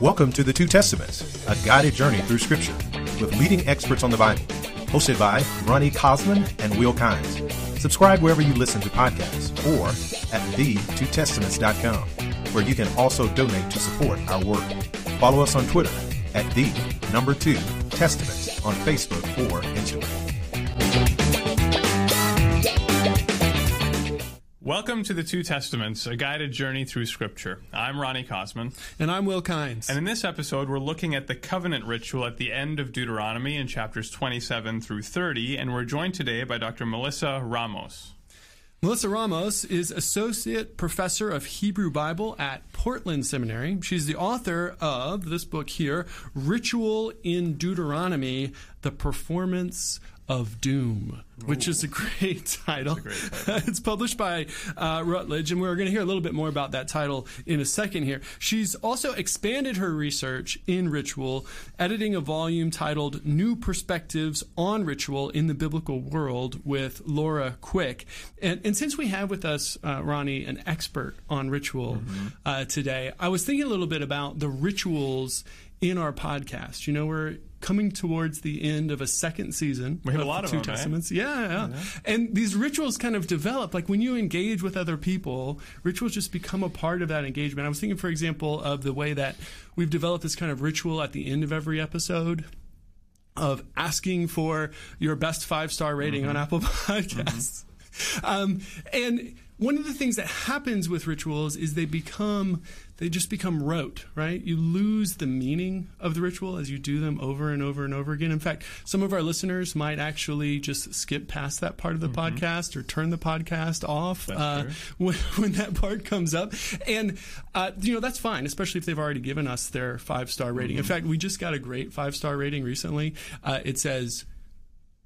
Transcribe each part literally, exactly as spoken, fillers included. Welcome to The Two Testaments, a guided journey through Scripture with leading experts on the Bible, hosted by Ronnie Kosman and Will Kynes. Subscribe wherever you listen to podcasts or at the two testaments dot com, where you can also donate to support our work. Follow us on Twitter at the number two testaments on Facebook or Instagram. Welcome to The Two Testaments, a guided journey through Scripture. I'm Ronnie Kosman. And I'm Will Kynes. And in this episode, we're looking at the covenant ritual at the end of Deuteronomy in chapters twenty-seven through thirty, and we're joined today by Doctor Melissa Ramos. Melissa Ramos is Associate Professor of Hebrew Bible at Portland Seminary. She's the author of this book here, Ritual in Deuteronomy, The Performance of Doom, which Ooh. is a great title. A great title. It's published by uh, Routledge, and we're going to hear a little bit more about that title in a second here. She's also expanded her research in ritual, editing a volume titled New Perspectives on Ritual in the Biblical World with Laura Quick. And, and since we have with us, uh, Ronnie, an expert on ritual mm-hmm. uh, today, I was thinking a little bit about the rituals in our podcast. You know, we're coming towards the end of a second season. We have a lot of Two Testaments. Right? Yeah, yeah. yeah. And these rituals kind of develop. Like when you engage with other people, rituals just become a part of that engagement. I was thinking, for example, of the way that we've developed this kind of ritual at the end of every episode of asking for your best five-star rating mm-hmm. on Apple Podcasts. Mm-hmm. Um, and one of the things that happens with rituals is they become... They just become rote, right? You lose the meaning of the ritual as you do them over and over and over again. In fact, some of our listeners might actually just skip past that part of the mm-hmm. podcast or turn the podcast off uh, when, when that part comes up. And, uh, you know, that's fine, especially if they've already given us their five-star rating. Mm-hmm. In fact, we just got a great five-star rating recently. Uh, it says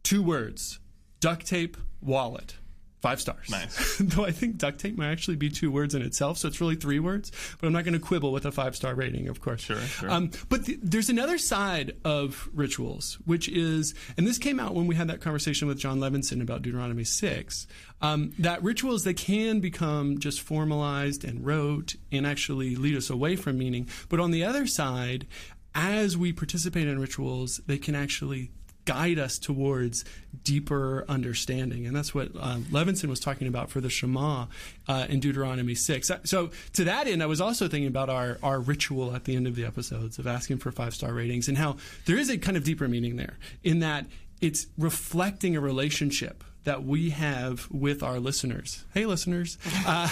two words, duct tape, wallet. Five stars. Nice. Though I think duct tape might actually be two words in itself, so it's really three words. But I'm not going to quibble with a five-star rating, of course. Sure, sure. Um, but th- there's another side of rituals, which is, and this came out when we had that conversation with John Levinson about Deuteronomy six, um, that rituals, they can become just formalized and rote and actually lead us away from meaning. But on the other side, as we participate in rituals, they can actually guide us towards deeper understanding. And that's what uh, Levinson was talking about for the Shema uh, in Deuteronomy six. So to that end, I was also thinking about our, our ritual at the end of the episodes of asking for five-star ratings and how there is a kind of deeper meaning there in that it's reflecting a relationship that we have with our listeners. Hey, listeners. Uh,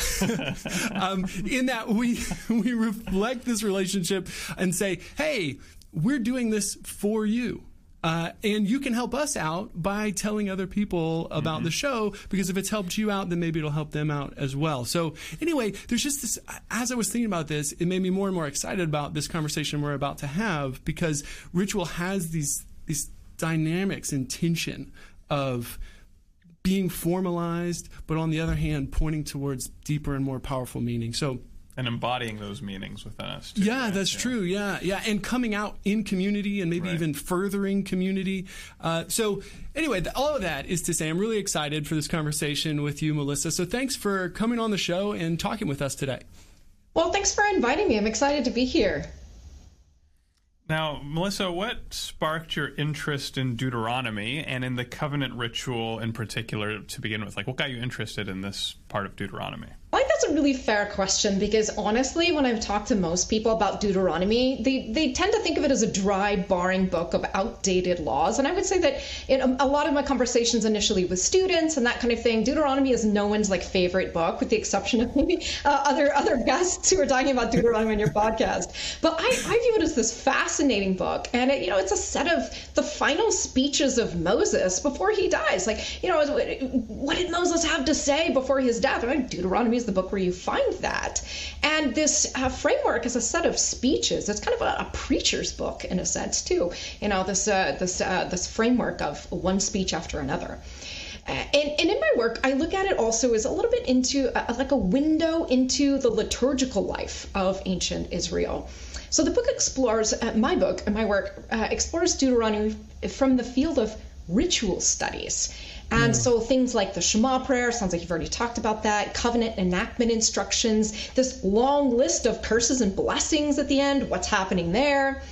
um, in that we we reflect this relationship and say, hey, we're doing this for you. Uh, and you can help us out by telling other people about mm-hmm. the show, because if it's helped you out, then maybe it'll help them out as well. So anyway, there's just this, as I was thinking about this, it made me more and more excited about this conversation we're about to have, because ritual has these, these dynamics and tension of being formalized, but on the other hand, pointing towards deeper and more powerful meaning. So and embodying those meanings within us, too. Yeah, right? that's yeah. true. Yeah, yeah. And coming out in community and maybe right. even furthering community. Uh, so anyway, the, all of that is to say I'm really excited for this conversation with you, Melissa. So thanks for coming on the show and talking with us today. Well, thanks for inviting me. I'm excited to be here. Now, Melissa, what sparked your interest in Deuteronomy and in the covenant ritual in particular to begin with? Like, what got you interested in this part of Deuteronomy? I think that's a really fair question, because honestly, when I've talked to most people about Deuteronomy, they, they tend to think of it as a dry, boring book of outdated laws. And I would say that in a, a lot of my conversations initially with students and that kind of thing, Deuteronomy is no one's like favorite book, with the exception of maybe uh, other other guests who are talking about Deuteronomy on your podcast. But I, I view it as this fascinating Fascinating book, and it, you know, it's a set of the final speeches of Moses before he dies. Like, you know, what did Moses have to say before his death? I mean, Deuteronomy is the book where you find that. And this uh, framework is a set of speeches. It's kind of a, a preacher's book in a sense too. You know, this uh, this uh, this framework of one speech after another. Uh, and, and in my work, I look at it also as a little bit into a, like a window into the liturgical life of ancient Israel. So the book explores, uh, my book and my work, uh, explores Deuteronomy from the field of ritual studies. Um, yeah. So things like the Shema prayer, sounds like you've already talked about that, covenant enactment instructions, this long list of curses and blessings at the end, what's happening there.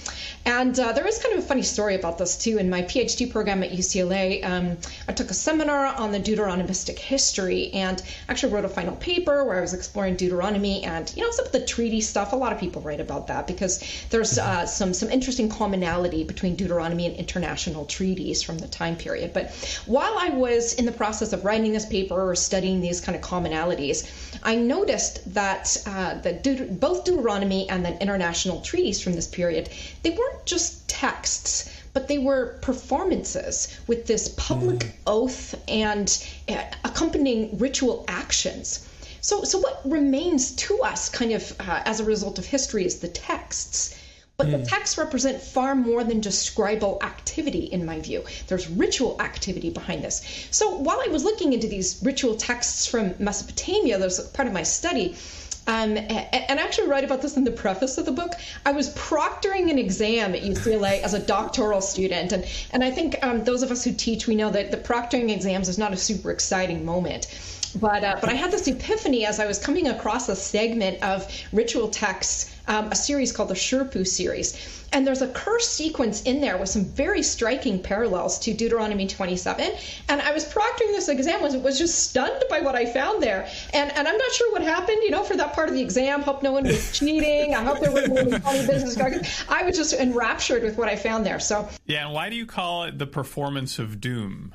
And uh, there is kind of a funny story about this, too. In my PhD program at U C L A, um, I took a seminar on the Deuteronomistic history and actually wrote a final paper where I was exploring Deuteronomy and, you know, some of the treaty stuff. A lot of people write about that because there's uh, some, some interesting commonality between Deuteronomy and international treaties from the time period. But while I was in the process of writing this paper or studying these kind of commonalities, I noticed that uh, the Deut- both Deuteronomy and the international treaties from this period, they weren't just texts, but they were performances with this public mm. oath and uh, accompanying ritual actions. So, so what remains to us kind of uh, as a result of history is the texts. But mm. the texts represent far more than just scribal activity, in my view. There's ritual activity behind this. So while I was looking into these ritual texts from Mesopotamia, that was part of my study, Um, and I actually write about this in the preface of the book. I was proctoring an exam at U C L A as a doctoral student. And, and I think um, those of us who teach, we know that the proctoring exams is not a super exciting moment. But uh, but I had this epiphany as I was coming across a segment of ritual texts, um, a series called the Shurpu series. And there's a curse sequence in there with some very striking parallels to Deuteronomy twenty-seven. And I was proctoring this exam, was was just stunned by what I found there. And and I'm not sure what happened, you know, for that part of the exam. Hope no one was cheating. I hope there wasn't any funny business going. I was just enraptured with what I found there. So yeah, and why do you call it the performance of doom?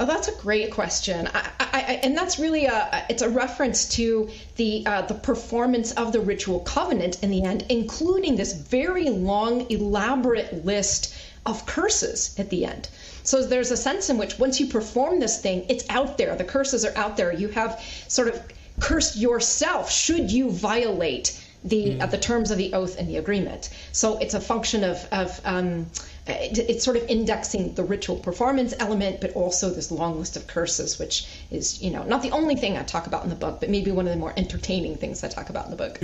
Oh, that's a great question. I, I, I, and that's really a, it's a reference to the uh, the performance of the ritual covenant in the end, including this very long, elaborate list of curses at the end. So there's a sense in which once you perform this thing, it's out there. The curses are out there. You have sort of cursed yourself should you violate the mm. uh, the terms of the oath and the agreement. So it's a function of of um, it, it's sort of indexing the ritual performance element, but also this long list of curses, which is, you know, not the only thing I talk about in the book, but maybe one of the more entertaining things I talk about in the book.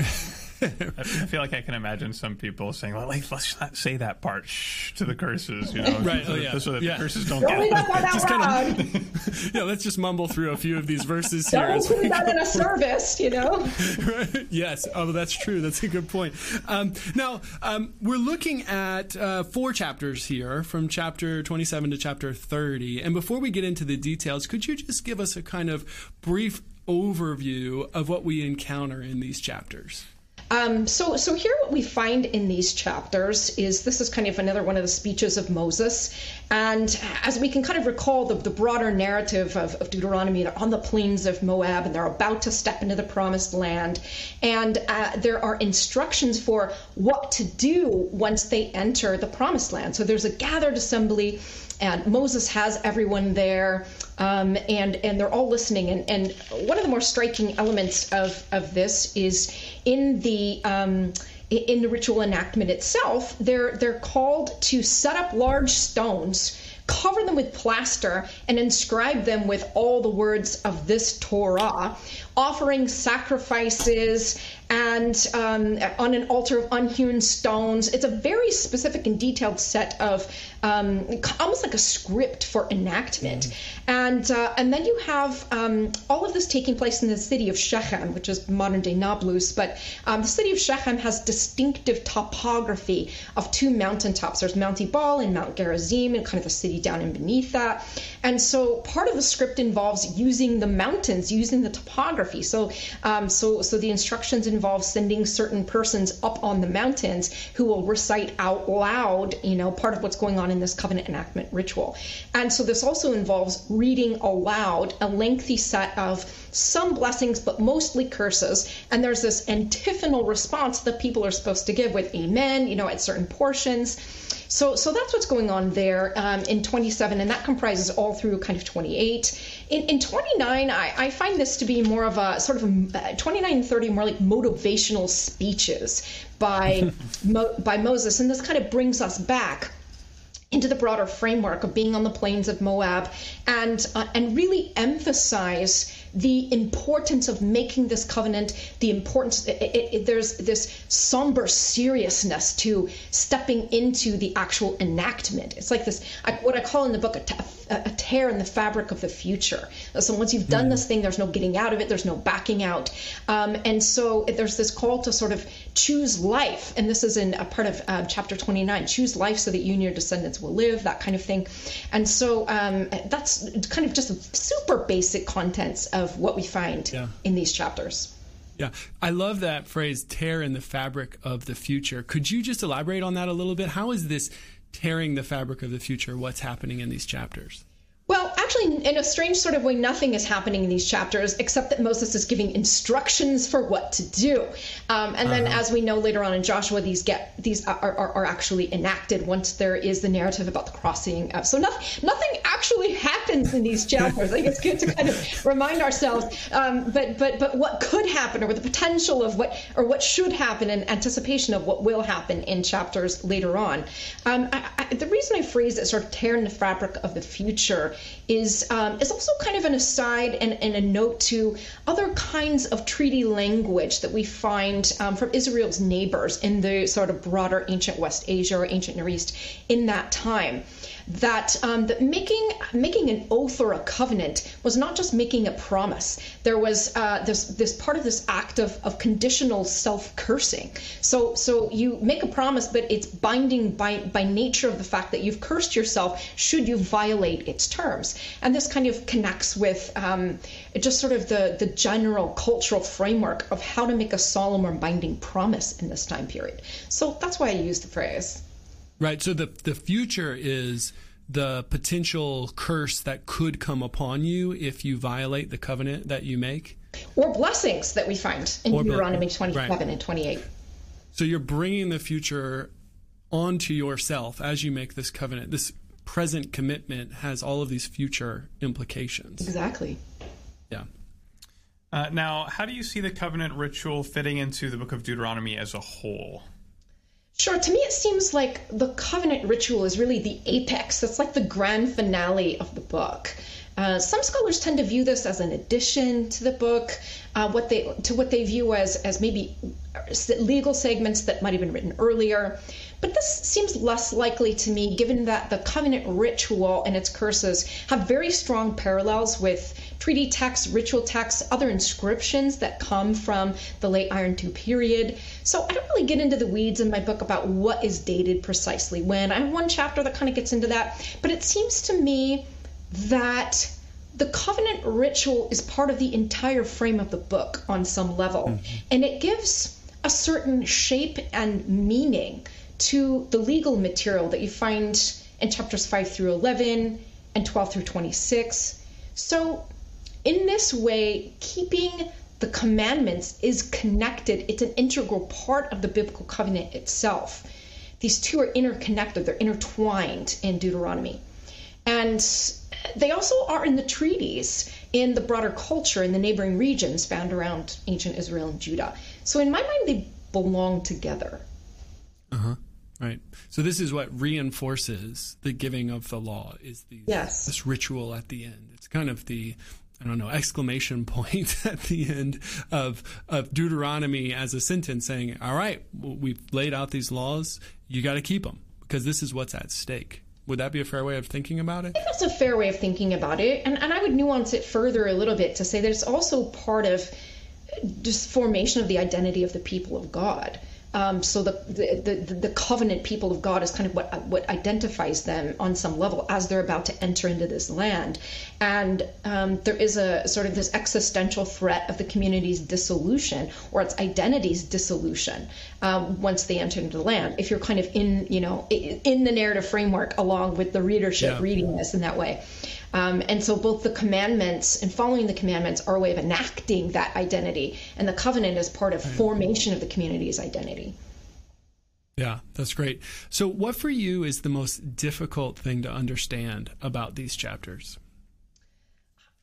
I feel like I can imagine some people saying, well, like, let's not say that part shh, to the curses, you know, right, so, oh, yeah. so, so that yeah. the curses don't, don't get it. Kind of, yeah, let's just mumble through a few of these verses here. Don't do that in a service, you know? Right. Yes, oh, that's true. That's a good point. Um, now, um, we're looking at uh, four chapters here, from chapter twenty-seven to chapter thirty. And before we get into the details, could you just give us a kind of brief overview of what we encounter in these chapters? Um, so, so here what we find in these chapters is this is kind of another one of the speeches of Moses. And as we can kind of recall the, the broader narrative of, of Deuteronomy, they're on the plains of Moab and they're about to step into the promised land. And uh, there are instructions for what to do once they enter the promised land. So there's a gathered assembly and Moses has everyone there, um, and, and they're all listening. And, and one of the more striking elements of, of this is in the um, in the ritual enactment itself, they're they're called to set up large stones, cover them with plaster, and inscribe them with all the words of this Torah, offering sacrifices and um, on an altar of unhewn stones. It's a very specific and detailed set of um, almost like a script for enactment. Mm-hmm. And uh, and then you have um, all of this taking place in the city of Shechem, which is modern-day Nablus. But um, the city of Shechem has distinctive topography of two mountaintops. There's Mount Ebal and Mount Gerizim and kind of the city down in beneath that. And so part of the script involves using the mountains, using the topography. So, um, so, so the instructions involve sending certain persons up on the mountains who will recite out loud, you know, part of what's going on in this covenant enactment ritual. And so this also involves reading aloud a lengthy set of some blessings, but mostly curses. And there's this antiphonal response that people are supposed to give with amen, you know, at certain portions. So, so that's what's going on there um, in twenty-seven, and that comprises all through kind of twenty-eight. In, in twenty-nine, I, I find this to be more of a sort of a, twenty-nine and thirty more like motivational speeches by Mo, by Moses, and this kind of brings us back into the broader framework of being on the plains of Moab, and uh, and really emphasize the importance of making this covenant, the importance, it, it, it, there's this somber seriousness to stepping into the actual enactment. It's like this, I, what I call in the book, a, a, a tear in the fabric of the future. So once you've done mm. this thing, there's no getting out of it, there's no backing out. Um, and so there's this call to sort of choose life. And this is in a part of uh, chapter twenty-nine, choose life so that you and your descendants will live, that kind of thing. And so um, that's kind of just super basic contents of what we find yeah. in these chapters. Yeah. I love that phrase, tear in the fabric of the future. Could you just elaborate on that a little bit? How is this tearing the fabric of the future? What's happening in these chapters? Well, actually, in a strange sort of way, nothing is happening in these chapters, except that Moses is giving instructions for what to do. Um, and then, uh-huh. as we know later on in Joshua, these get these are, are, are actually enacted once there is the narrative about the crossing. Uh, so nothing, nothing actually happens in these chapters. I think it's good to kind of remind ourselves. Um, but but but what could happen, or the potential of what, or what should happen in anticipation of what will happen in chapters later on. Um, I, I, the reason I phrase it sort of tearing the fabric of the future is um, is also kind of an aside and, and a note to other kinds of treaty language that we find um, from Israel's neighbors in the sort of broader ancient West Asia or ancient Near East in that time. That, um, that making making an oath or a covenant was not just making a promise. There was uh, this this part of this act of, of conditional self-cursing. So so you make a promise, but it's binding by, by nature of the fact that you've cursed yourself should you violate its terms. And this kind of connects with um, just sort of the, the general cultural framework of how to make a solemn or binding promise in this time period. So that's why I use the phrase. Right. So the the future is the potential curse that could come upon you if you violate the covenant that you make. Or blessings that we find in Deuteronomy twenty-seven right. and twenty-eight. So you're bringing the future onto yourself as you make this covenant. This present commitment has all of these future implications. Exactly. Yeah. Uh, now, how do you see the covenant ritual fitting into the book of Deuteronomy as a whole? Sure. To me, it seems like the covenant ritual is really the apex. It's like the grand finale of the book. Uh, some scholars tend to view this as an addition to the book, uh, what they to what they view as as maybe legal segments that might have been written earlier. But this seems less likely to me, given that the covenant ritual and its curses have very strong parallels with treaty texts, ritual texts, other inscriptions that come from the late Iron two period. So I don't really get into the weeds in my book about what is dated precisely when. I have one chapter that kind of gets into that, but it seems to me that the covenant ritual is part of the entire frame of the book on some level, mm-hmm. and it gives a certain shape and meaning to the legal material that you find in chapters five through eleven and twelve through twenty-six. So in this way, keeping the commandments is connected. It's an integral part of the biblical covenant itself. These two are interconnected. They're intertwined in Deuteronomy. And they also are in the treaties in the broader culture in the neighboring regions found around ancient Israel and Judah. So in my mind, they belong together. Uh-huh. Right. So this is what reinforces the giving of the law is the, yes. this ritual at the end. It's kind of the, I don't know, exclamation point at the end of of Deuteronomy as a sentence saying, all right, we've laid out these laws. You got to keep them because this is what's at stake. Would that be a fair way of thinking about it? I think that's a fair way of thinking about it. And, and I would nuance it further a little bit to say that it's also part of just formation of the identity of the people of God. Um, so the, the the the covenant people of God is kind of what what identifies them on some level as they're about to enter into this land. And um, there is a sort of this existential threat of the community's dissolution or its identity's dissolution um, once they enter into the land. If you're kind of in, you know, in the narrative framework along with the readership yeah. reading this in that way. Um, and so both the commandments and following the commandments are a way of enacting that identity, and the covenant is part of formation of the community's identity. Yeah, that's great. So what for you is the most difficult thing to understand about these chapters?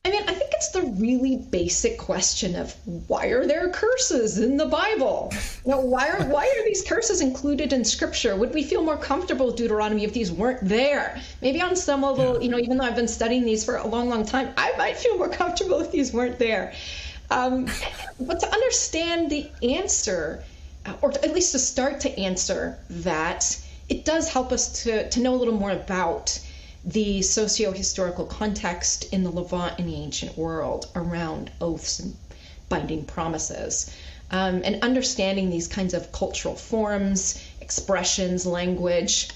I mean, I think it's the really basic question of why are there curses in the Bible? Now, why are why are these curses included in Scripture? Would we feel more comfortable, Deuteronomy, if these weren't there? Maybe on some level, yeah. you know, even though I've been studying these for a long, long time, I might feel more comfortable if these weren't there. Um, but to understand the answer, or to, at least to start to answer that, it does help us to, to know a little more about the socio-historical context in the Levant in the ancient world around oaths and binding promises. Um, and understanding these kinds of cultural forms, expressions, language,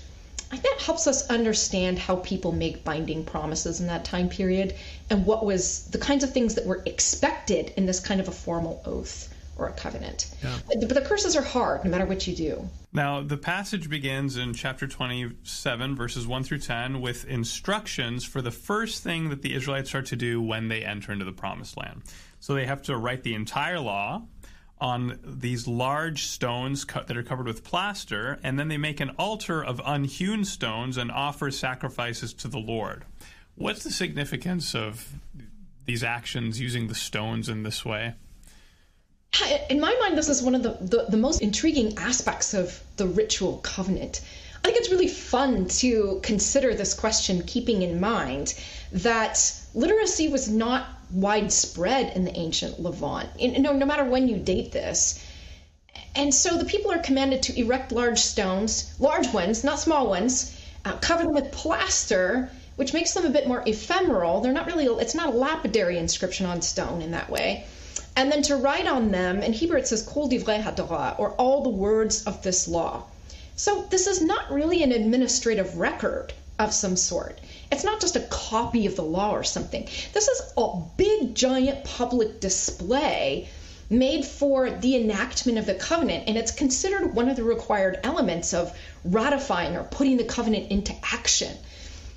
I think that helps us understand how people make binding promises in that time period and what was the kinds of things that were expected in this kind of a formal oath or a covenant. Yeah. But the curses are hard, no matter what you do. Now, the passage begins in chapter twenty-seven, verses one through ten, with instructions for the first thing that the Israelites are to do when they enter into the Promised Land. So they have to write the entire law on these large stones cut that are covered with plaster, and then they make an altar of unhewn stones and offer sacrifices to the Lord. What's the significance of these actions using the stones in this way? In my mind, this is one of the, the, the most intriguing aspects of the ritual covenant. I think it's really fun to consider this question, keeping in mind that literacy was not widespread in the ancient Levant, in, no, no matter when you date this. And so the people are commanded to erect large stones, large ones, not small ones, uh, cover them with plaster, which makes them a bit more ephemeral. They're not really, it's not a lapidary inscription on stone in that way. And then to write on them, in Hebrew it says, Kol divrei haTorah, or all the words of this law. So this is not really an administrative record of some sort. It's not just a copy of the law or something. This is a big, giant public display made for the enactment of the covenant, and it's considered one of the required elements of ratifying or putting the covenant into action.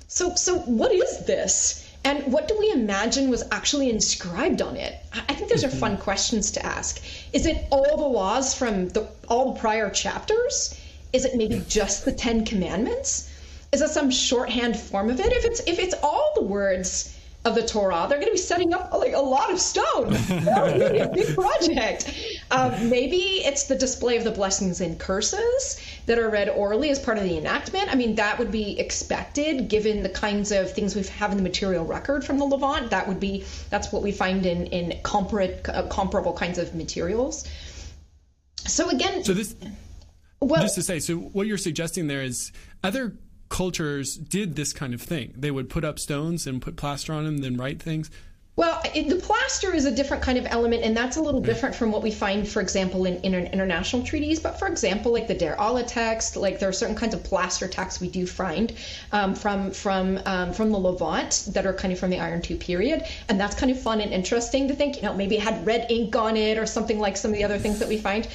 So, so what is this? And what do we imagine was actually inscribed on it? I think those are fun questions to ask. Is it all the laws from the, all the prior chapters? Is it maybe just the Ten Commandments? Is it some shorthand form of it? If it's if it's all the words of the Torah, they're going to be setting up like a lot of stone. That would be a big project. Uh, maybe it's the display of the blessings and curses that are read orally as part of the enactment. I mean, that would be expected given the kinds of things we have in the material record from the Levant. That would be, that's what we find in, in compar- uh, comparable kinds of materials. So again... So this, well, just to say, so what you're suggesting there is other cultures did this kind of thing. They would put up stones and put plaster on them, then write things. Well, it, the plaster is a different kind of element, and that's a little different from what we find, for example, in, in international treaties. But for example, like the Der Allah text, like there are certain kinds of plaster texts we do find um, from from um, from the Levant that are kind of from the Iron Two period, and that's kind of fun and interesting to think. You know, maybe it had red ink on it or something like some of the other things that we find.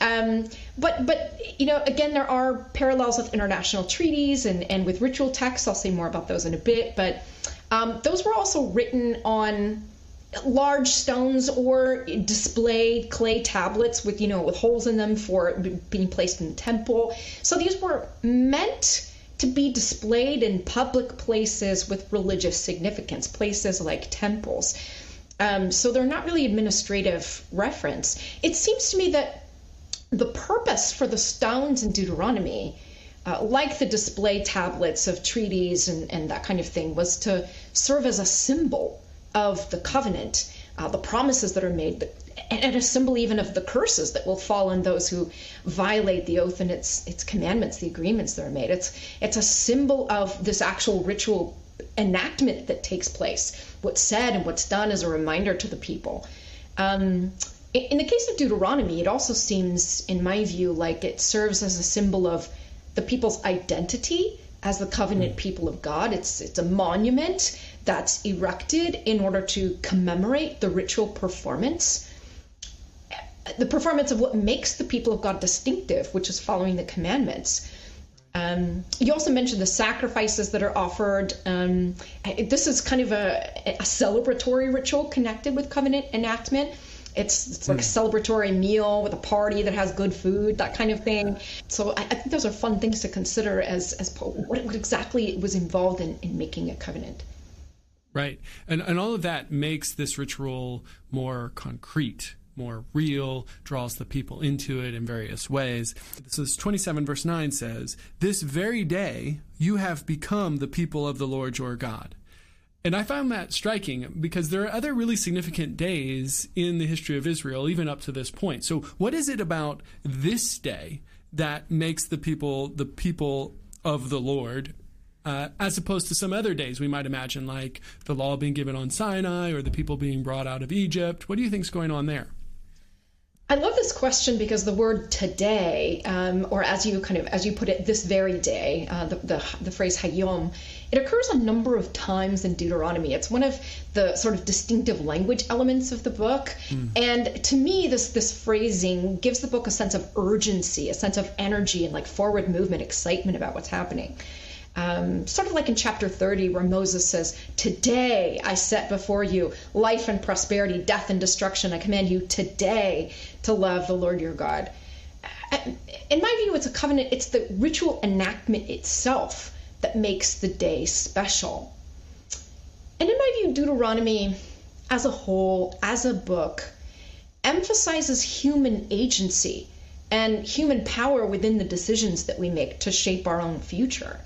Um, but, but you know, again, there are parallels with international treaties and, and with ritual texts. I'll say more about those in a bit, but. Um, those were also written on large stones or displayed clay tablets with, you know, with holes in them for being placed in the temple. So these were meant to be displayed in public places with religious significance, places like temples. Um, so they're not really administrative reference. It seems to me that the purpose for the stones in Deuteronomy, Uh, like the display tablets of treaties and, and that kind of thing, was to serve as a symbol of the covenant, uh, the promises that are made, the, and a symbol even of the curses that will fall on those who violate the oath and its its commandments, the agreements that are made. It's it's a symbol of this actual ritual enactment that takes place. What's said and what's done is a reminder to the people. Um, in, in the case of Deuteronomy, it also seems, in my view, like it serves as a symbol of the people's identity as the covenant people of God. It's it's a monument that's erected in order to commemorate the ritual performance, the performance of what makes the people of God distinctive, which is following the commandments. Um, you also mentioned the sacrifices that are offered. Um, this is kind of a, a celebratory ritual connected with covenant enactment. It's, it's like a celebratory meal with a party that has good food, that kind of thing. So I, I think those are fun things to consider as as what, what exactly was involved in, in making a covenant. Right. And and all of that makes this ritual more concrete, more real, draws the people into it in various ways. So this twenty-seven verse nine says, "This very day you have become the people of the Lord your God." And I found that striking because there are other really significant days in the history of Israel, even up to this point. So what is it about this day that makes the people the people of the Lord, Uh, as opposed to some other days we might imagine, like the law being given on Sinai or the people being brought out of Egypt? What do you think's going on there? I love this question because the word today, um, or as you kind of as you put it, this very day, uh, the, the the phrase hayom, it occurs a number of times in Deuteronomy. It's one of the sort of distinctive language elements of the book. Mm. And to me, this this phrasing gives the book a sense of urgency, a sense of energy and like forward movement, excitement about what's happening. Um, sort of like in chapter thirty, where Moses says, "Today I set before you life and prosperity, death and destruction. I command you today to love the Lord your God." In my view, it's a covenant. It's the ritual enactment itself that makes the day special. And in my view, Deuteronomy as a whole, as a book, emphasizes human agency and human power within the decisions that we make to shape our own future.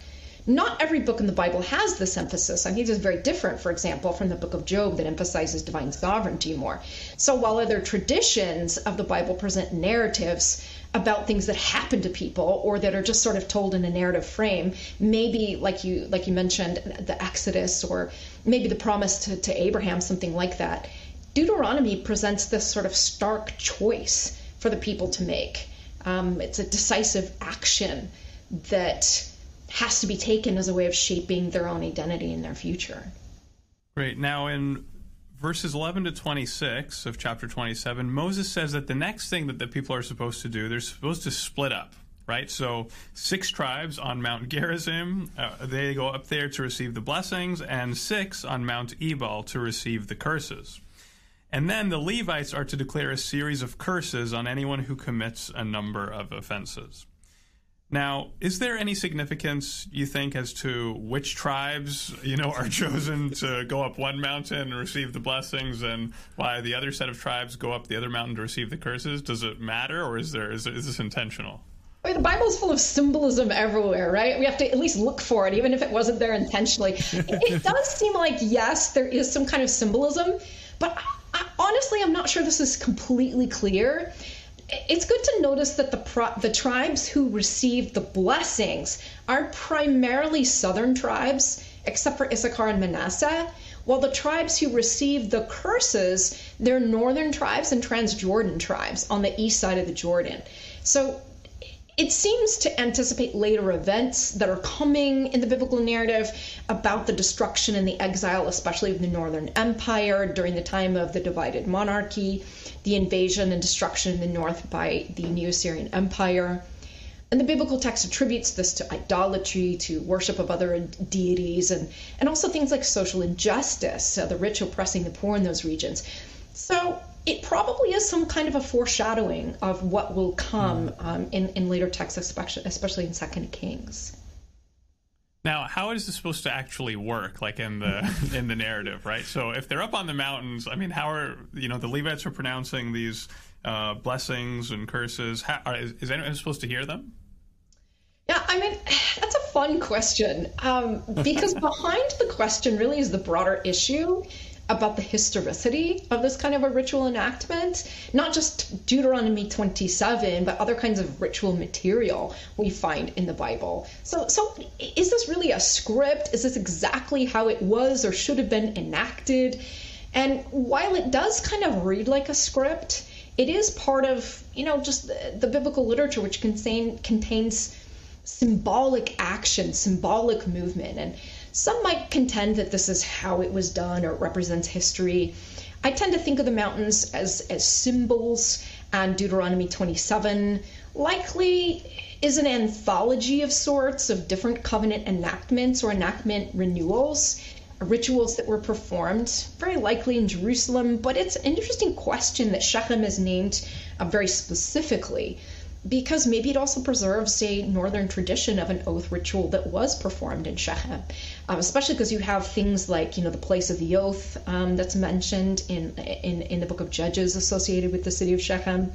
Not every book in the Bible has this emphasis. I think it's very different, for example, from the book of Job that emphasizes divine sovereignty more. So while other traditions of the Bible present narratives about things that happen to people or that are just sort of told in a narrative frame, maybe like you like you mentioned, the Exodus or maybe the promise to, to Abraham, something like that, Deuteronomy presents this sort of stark choice for the people to make. Um, it's a decisive action that has to be taken as a way of shaping their own identity in their future. Great. Now, in verses eleven to twenty-six of chapter twenty-seven, Moses says that the next thing that the people are supposed to do, they're supposed to split up, right? So six tribes on Mount Gerizim, uh, they go up there to receive the blessings, and six on Mount Ebal to receive the curses. And then the Levites are to declare a series of curses on anyone who commits a number of offenses. Now, is there any significance, you think, as to which tribes, you know, are chosen to go up one mountain and receive the blessings, and why the other set of tribes go up the other mountain to receive the curses? Does it matter, or is there is, is this intentional? I mean, the Bible's full of symbolism everywhere, right? We have to at least look for it, even if it wasn't there intentionally. It, it does seem like, yes, there is some kind of symbolism, but I, I, honestly, I'm not sure this is completely clear. It's good to notice that the pro- the tribes who received the blessings are primarily southern tribes, except for Issachar and Manasseh, while the tribes who received the curses, they're northern tribes and Transjordan tribes on the east side of the Jordan. So it seems to anticipate later events that are coming in the biblical narrative about the destruction and the exile, especially of the northern empire during the time of the divided monarchy, the invasion and destruction in the north by the Neo-Assyrian Empire. And the biblical text attributes this to idolatry, to worship of other deities, and, and also things like social injustice, so the rich oppressing the poor in those regions. So it probably is some kind of a foreshadowing of what will come um, in, in later texts, especially in Second Kings. Now, how is this supposed to actually work, like in the in the narrative, right? So if they're up on the mountains, I mean, how are, you know, the Levites are pronouncing these uh, blessings and curses. How, are, is anyone supposed to hear them? Yeah, I mean, that's a fun question, um, because behind the question really is the broader issue about the historicity of this kind of a ritual enactment, not just Deuteronomy twenty-seven, but other kinds of ritual material we find in the Bible. So, so is this really a script? Is this exactly how it was or should have been enacted? And while it does kind of read like a script, it is part of, you know, just the, the biblical literature, which contain, contains symbolic action, symbolic movement. And some might contend that this is how it was done or it represents history. I tend to think of the mountains as, as symbols, and Deuteronomy twenty-seven likely is an anthology of sorts of different covenant enactments or enactment renewals, rituals that were performed, very likely in Jerusalem. But it's an interesting question that Shechem is named uh, very specifically. because maybe it also preserves a northern tradition of an oath ritual that was performed in Shechem, um, especially because you have things like, you know, the place of the oath um, that's mentioned in, in, in the book of Judges associated with the city of Shechem.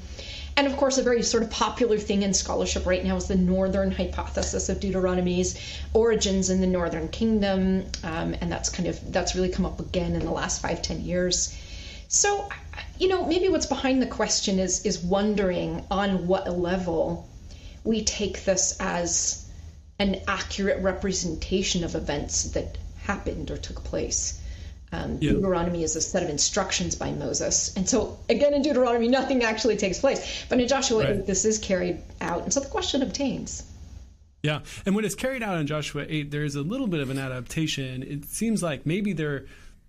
And of course, a very sort of popular thing in scholarship right now is the northern hypothesis of Deuteronomy's origins in the northern kingdom. Um, and that's kind of, that's really come up again in the last five, ten years. So, you know, maybe what's behind the question is is wondering on what level we take this as an accurate representation of events that happened or took place. Um, yeah. Deuteronomy is a set of instructions by Moses. And so, again, in Deuteronomy, nothing actually takes place. But in Joshua, right. eight, this is carried out. And so the question obtains. Yeah. And when it's carried out in Joshua eight, there's a little bit of an adaptation. It seems like maybe they're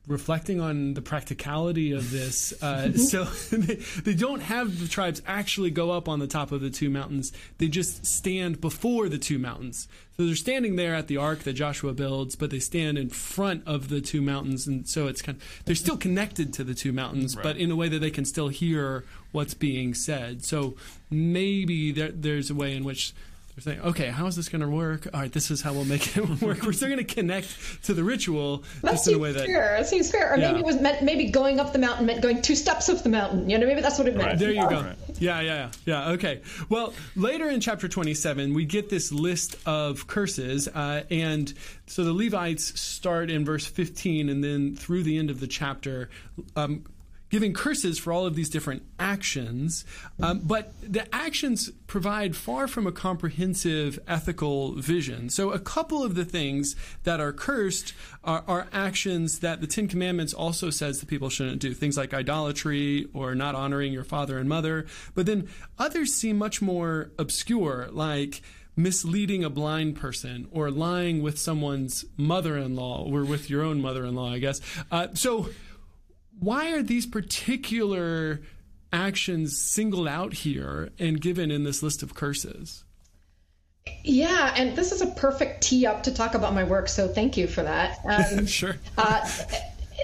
reflecting on the practicality of this. Uh, so they, they don't have the tribes actually go up on the top of the two mountains. They just stand before the two mountains. So they're standing there at the ark that Joshua builds, but they stand in front of the two mountains. And so it's kind of, they're still connected to the two mountains, right. but in a way that they can still hear what's being said. So maybe there, there's a way in which they're saying, okay, how is this going to work? All right, this is how we'll make it work. We're still going to connect to the ritual that just in a way that... fair. That seems fair. Or yeah. maybe it was meant, maybe going up the mountain meant going two steps up the mountain. You know, maybe that's what it meant. Right. There you yeah. go. Right. Yeah, yeah, yeah. Okay. Well, later in chapter twenty-seven, we get this list of curses. Uh, and so the Levites start in verse fifteen and then through the end of the chapter... Um, giving curses for all of these different actions. Um, but the actions provide far from a comprehensive ethical vision. So a couple of the things that are cursed are, are actions that the Ten Commandments also says that people shouldn't do, things like idolatry or not honoring your father and mother. But then others seem much more obscure, like misleading a blind person or lying with someone's mother-in-law or with your own mother-in-law, I guess. Uh, so... Why are these particular actions singled out here and given in this list of curses? Yeah, and this is a perfect tee up to talk about my work, so thank you for that. Um, sure. uh,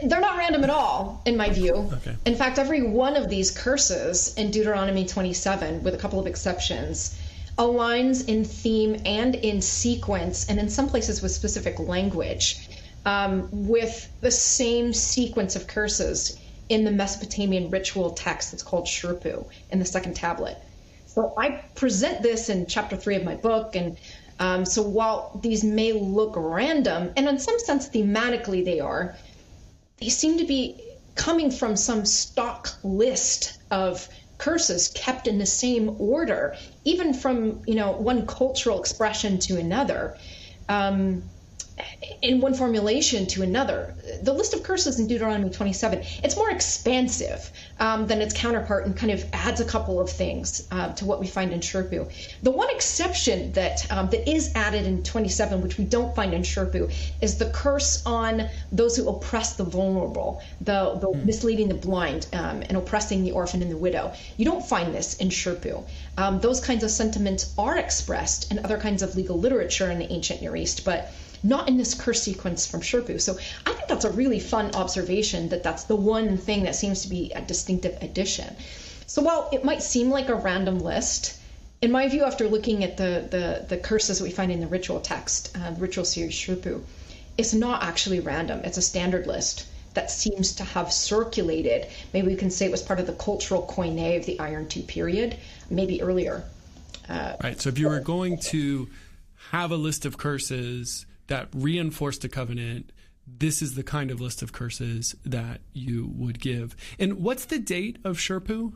they're not random at all, in my view. Okay. In fact, every one of these curses in Deuteronomy twenty-seven, with a couple of exceptions, aligns in theme and in sequence, and in some places with specific language. Um, with the same sequence of curses in the Mesopotamian ritual text that's called Shurpu in the second tablet. So I present this in chapter three of my book. And um, so while these may look random, and in some sense thematically they are, they seem to be coming from some stock list of curses kept in the same order, even from, you know, one cultural expression to another. Um, in one formulation to another. The list of curses in Deuteronomy twenty-seven, it's more expansive um, than its counterpart and kind of adds a couple of things uh, to what we find in Shurpu. The one exception that um, that is added in twenty-seven, which we don't find in Shurpu, is the curse on those who oppress the vulnerable, the, the mm. misleading the blind um, and oppressing the orphan and the widow. You don't find this in Shurpu. Um, those kinds of sentiments are expressed in other kinds of legal literature in the ancient Near East, but not in this curse sequence from Shurpu. So I think that's a really fun observation, that that's the one thing that seems to be a distinctive addition. So while it might seem like a random list, in my view, after looking at the the, the curses that we find in the ritual text, uh, ritual series Shurpu, it's not actually random. It's a standard list that seems to have circulated. Maybe we can say it was part of the cultural koine of the Iron Two period, maybe earlier. Uh, right, so if you were going to have a list of curses that reinforced a covenant, this is the kind of list of curses that you would give. And what's the date of Shurpu?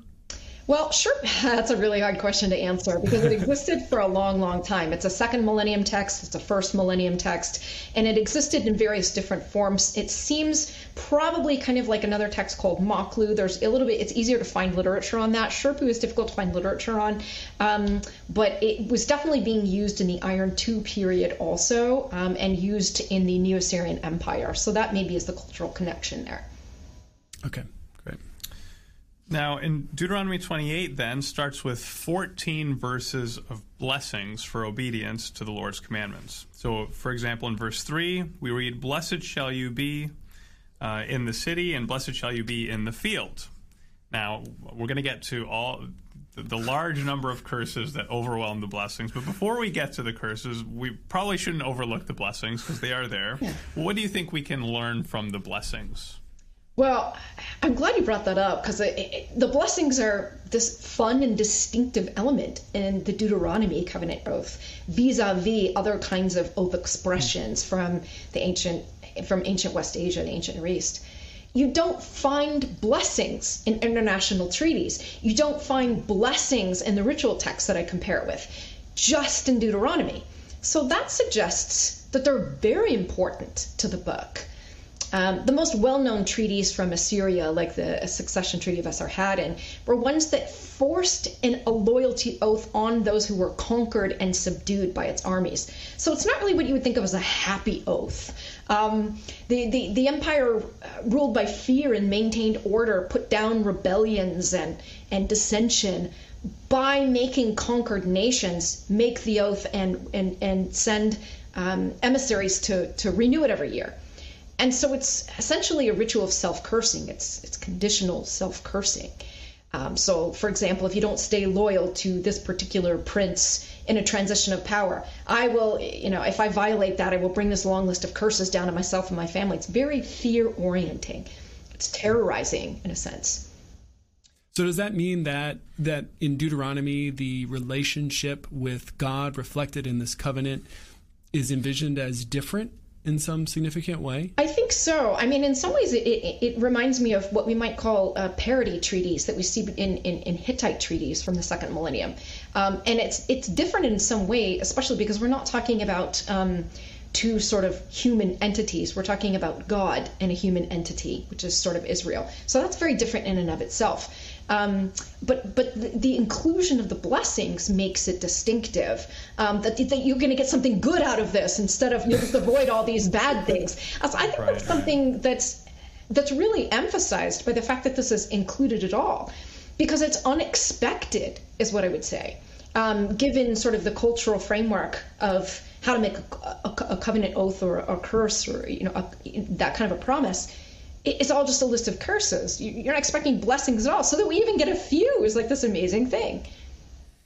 Well, sure, that's a really hard question to answer because it existed for a long, long time. It's a second millennium text. It's a first millennium text. And it existed in various different forms. It seems probably kind of like another text called Maklu. There's a little bit, it's easier to find literature on that. Shurpu is difficult to find literature on. Um, but it was definitely being used in the Iron Two period also, um, and used in the Neo-Assyrian Empire. So that maybe is the cultural connection there. Okay. Now, in Deuteronomy twenty-eight, then, starts with fourteen verses of blessings for obedience to the Lord's commandments. So, for example, in verse three, we read, "Blessed shall you be uh, in the city, and blessed shall you be in the field." Now, we're going to get to all the, the large number of curses that overwhelm the blessings. But before we get to the curses, we probably shouldn't overlook the blessings because they are there. Yeah. What do you think we can learn from the blessings? Well, I'm glad you brought that up because the blessings are this fun and distinctive element in the Deuteronomy covenant oath vis-a-vis other kinds of oath expressions from the ancient, from ancient West Asia and ancient Near East. You don't find blessings in international treaties. You don't find blessings in the ritual text that I compare it with, just in Deuteronomy. So that suggests that they're very important to the book. Um, the most well-known treaties from Assyria, like the Succession Treaty of Esarhaddon, were ones that forced an, a loyalty oath on those who were conquered and subdued by its armies. So it's not really what you would think of as a happy oath. Um, the, the, the empire ruled by fear and maintained order, put down rebellions and, and dissension by making conquered nations make the oath and, and, and send um, emissaries to, to renew it every year. And so it's essentially a ritual of self-cursing. It's it's conditional self-cursing. Um, so, for example, if you don't stay loyal to this particular prince in a transition of power, I will, you know, if I violate that, I will bring this long list of curses down on myself and my family. It's very fear-orienting. It's terrorizing, in a sense. So does that mean that that in Deuteronomy, the relationship with God reflected in this covenant is envisioned as different in some significant way? I think so. I mean, in some ways, it, it, it reminds me of what we might call uh, parity treaties that we see in, in, in Hittite treaties from the second millennium. Um, and it's it's different in some way, especially because we're not talking about um, two sort of human entities. We're talking about God and a human entity, which is sort of Israel. So that's very different in and of itself. Um, but but the, the inclusion of the blessings makes it distinctive, um, that, that you're going to get something good out of this instead of, you know, avoid all these bad things. So I think right. that's something that's, that's really emphasized by the fact that this is included at all, because it's unexpected, is what I would say, um, given sort of the cultural framework of how to make a, a, a covenant oath or a curse or, you know, a, that kind of a promise. It's all just a list of curses. You're not expecting blessings at all. So that we even get a few is like this amazing thing.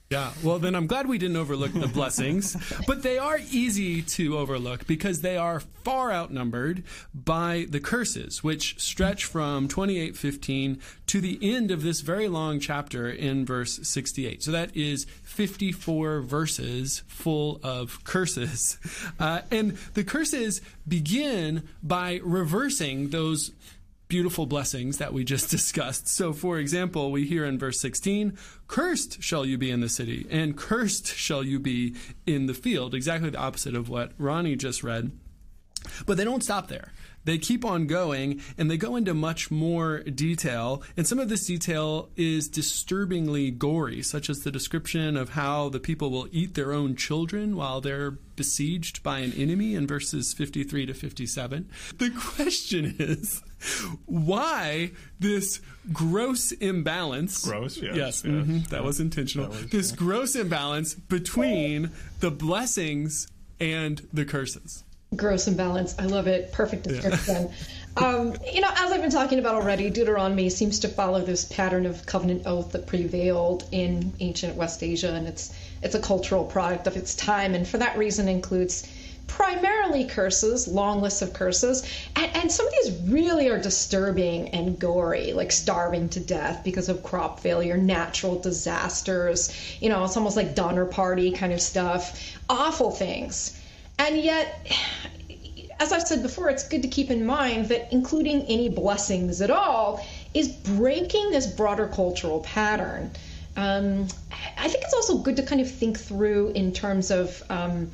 Yeah. Well, then I'm glad we didn't overlook the blessings, but they are easy to overlook because they are far outnumbered by the curses, which stretch from twenty-eight fifteen to the end of this very long chapter in verse sixty-eight. So that is fifty-four verses full of curses. Uh, and the curses begin by reversing those beautiful blessings that we just discussed. So, for example, we hear in verse sixteen, cursed shall you be in the city, and cursed shall you be in the field. Exactly the opposite of what Ronnie just read. But they don't stop there. They keep on going, and they go into much more detail. And some of this detail is disturbingly gory, such as the description of how the people will eat their own children while they're besieged by an enemy in verses fifty-three to fifty-seven. The question is why this gross imbalance. Gross, yes. yes, yes mm-hmm, that was intentional. That was, this yeah. gross imbalance between the blessings and the curses. Gross imbalance. I love it. Perfect description. Yeah. um, you know, as I've been talking about already, Deuteronomy seems to follow this pattern of covenant oath that prevailed in ancient West Asia, and it's it's a cultural product of its time, and for that reason includes primarily curses, long lists of curses, and, and some of these really are disturbing and gory, like starving to death because of crop failure, natural disasters, you know, it's almost like Donner Party kind of stuff, awful things. And yet, as I've said before, it's good to keep in mind that including any blessings at all is breaking this broader cultural pattern. Um, I think it's also good to kind of think through in terms of um,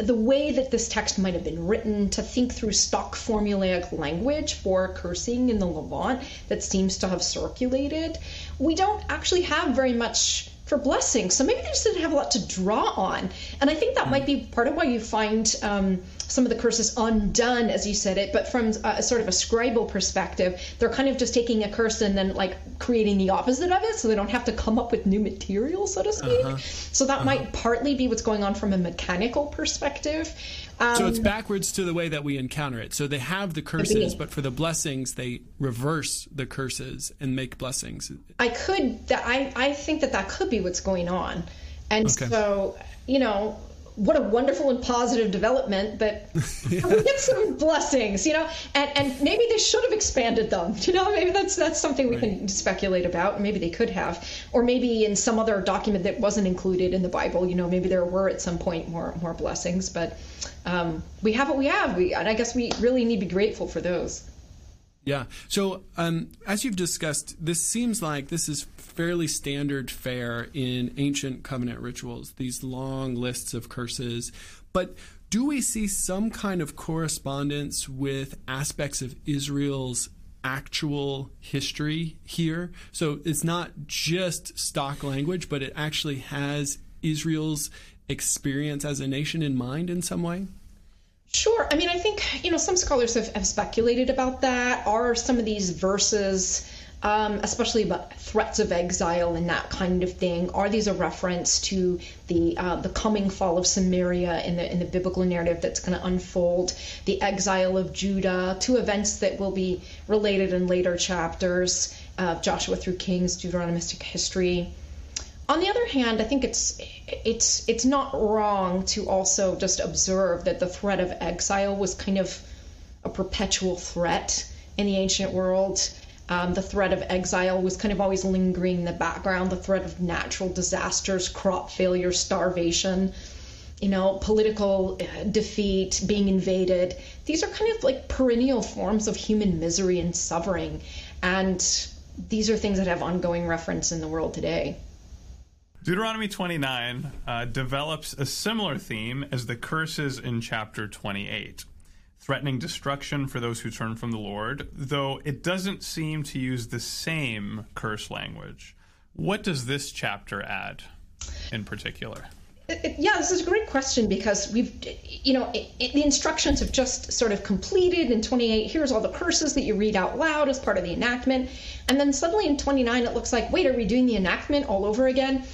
the way that this text might have been written, to think through stock formulaic language for cursing in the Levant that seems to have circulated. We don't actually have very much for blessings. So maybe they just didn't have a lot to draw on. And I think that might be part of why you find um, some of the curses undone, as you said it, but from a, a sort of a scribal perspective, they're kind of just taking a curse and then like creating the opposite of it, so they don't have to come up with new material, so to speak. Uh-huh. So that uh-huh. might partly be what's going on from a mechanical perspective. Um, so it's backwards to the way that we encounter it. So they have the curses, but for the blessings, they reverse the curses and make blessings. I could, I, I think that that could be what's going on. And okay. so, you know, what a wonderful and positive development, but yeah. we get some blessings, you know, and, and maybe they should have expanded them, you know, maybe that's that's something we right. can speculate about. Maybe they could have, or maybe in some other document that wasn't included in the Bible, you know, maybe there were at some point more, more blessings, but um, we have what we have, we, and I guess we really need to be grateful for those. Yeah. So um, as you've discussed, this seems like this is fairly standard fare in ancient covenant rituals, these long lists of curses. But do we see some kind of correspondence with aspects of Israel's actual history here? So it's not just stock language, but it actually has Israel's experience as a nation in mind in some way? Sure. I mean, I think, you know, some scholars have, have speculated about that. Are some of these verses, um, especially about threats of exile and that kind of thing, are these a reference to the uh, the coming fall of Samaria in the in the biblical narrative that's going to unfold, the exile of Judah, two events that will be related in later chapters, uh, Joshua through Kings, Deuteronomistic history. On the other hand, I think it's it's it's not wrong to also just observe that the threat of exile was kind of a perpetual threat in the ancient world. Um, the threat of exile was kind of always lingering in the background, the threat of natural disasters, crop failure, starvation, you know, political defeat, being invaded. These are kind of like perennial forms of human misery and suffering. And these are things that have ongoing reference in the world today. Deuteronomy twenty-nine uh, develops a similar theme as the curses in chapter twenty-eight, threatening destruction for those who turn from the Lord, though it doesn't seem to use the same curse language. What does this chapter add in particular? It, it, yeah, this is a great question because we've, you know, it, it, the instructions have just sort of completed in twenty-eight. Here's all the curses that you read out loud as part of the enactment. And then suddenly in twenty-nine, it looks like, wait, are we doing the enactment all over again?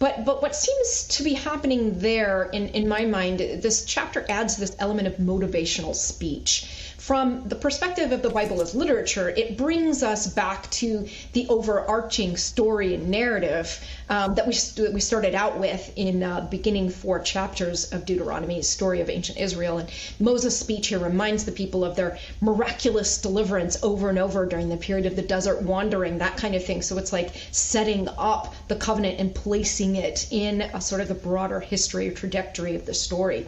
But but what seems to be happening there, in, in my mind, this chapter adds this element of motivational speech. From the perspective of the Bible as literature, it brings us back to the overarching story and narrative um, that we st- we started out with in uh, the beginning four chapters of Deuteronomy's story of ancient Israel. And Moses' speech here reminds the people of their miraculous deliverance over and over during the period of the desert wandering, that kind of thing. So it's like setting up the covenant and placing it in a sort of the broader history or trajectory of the story.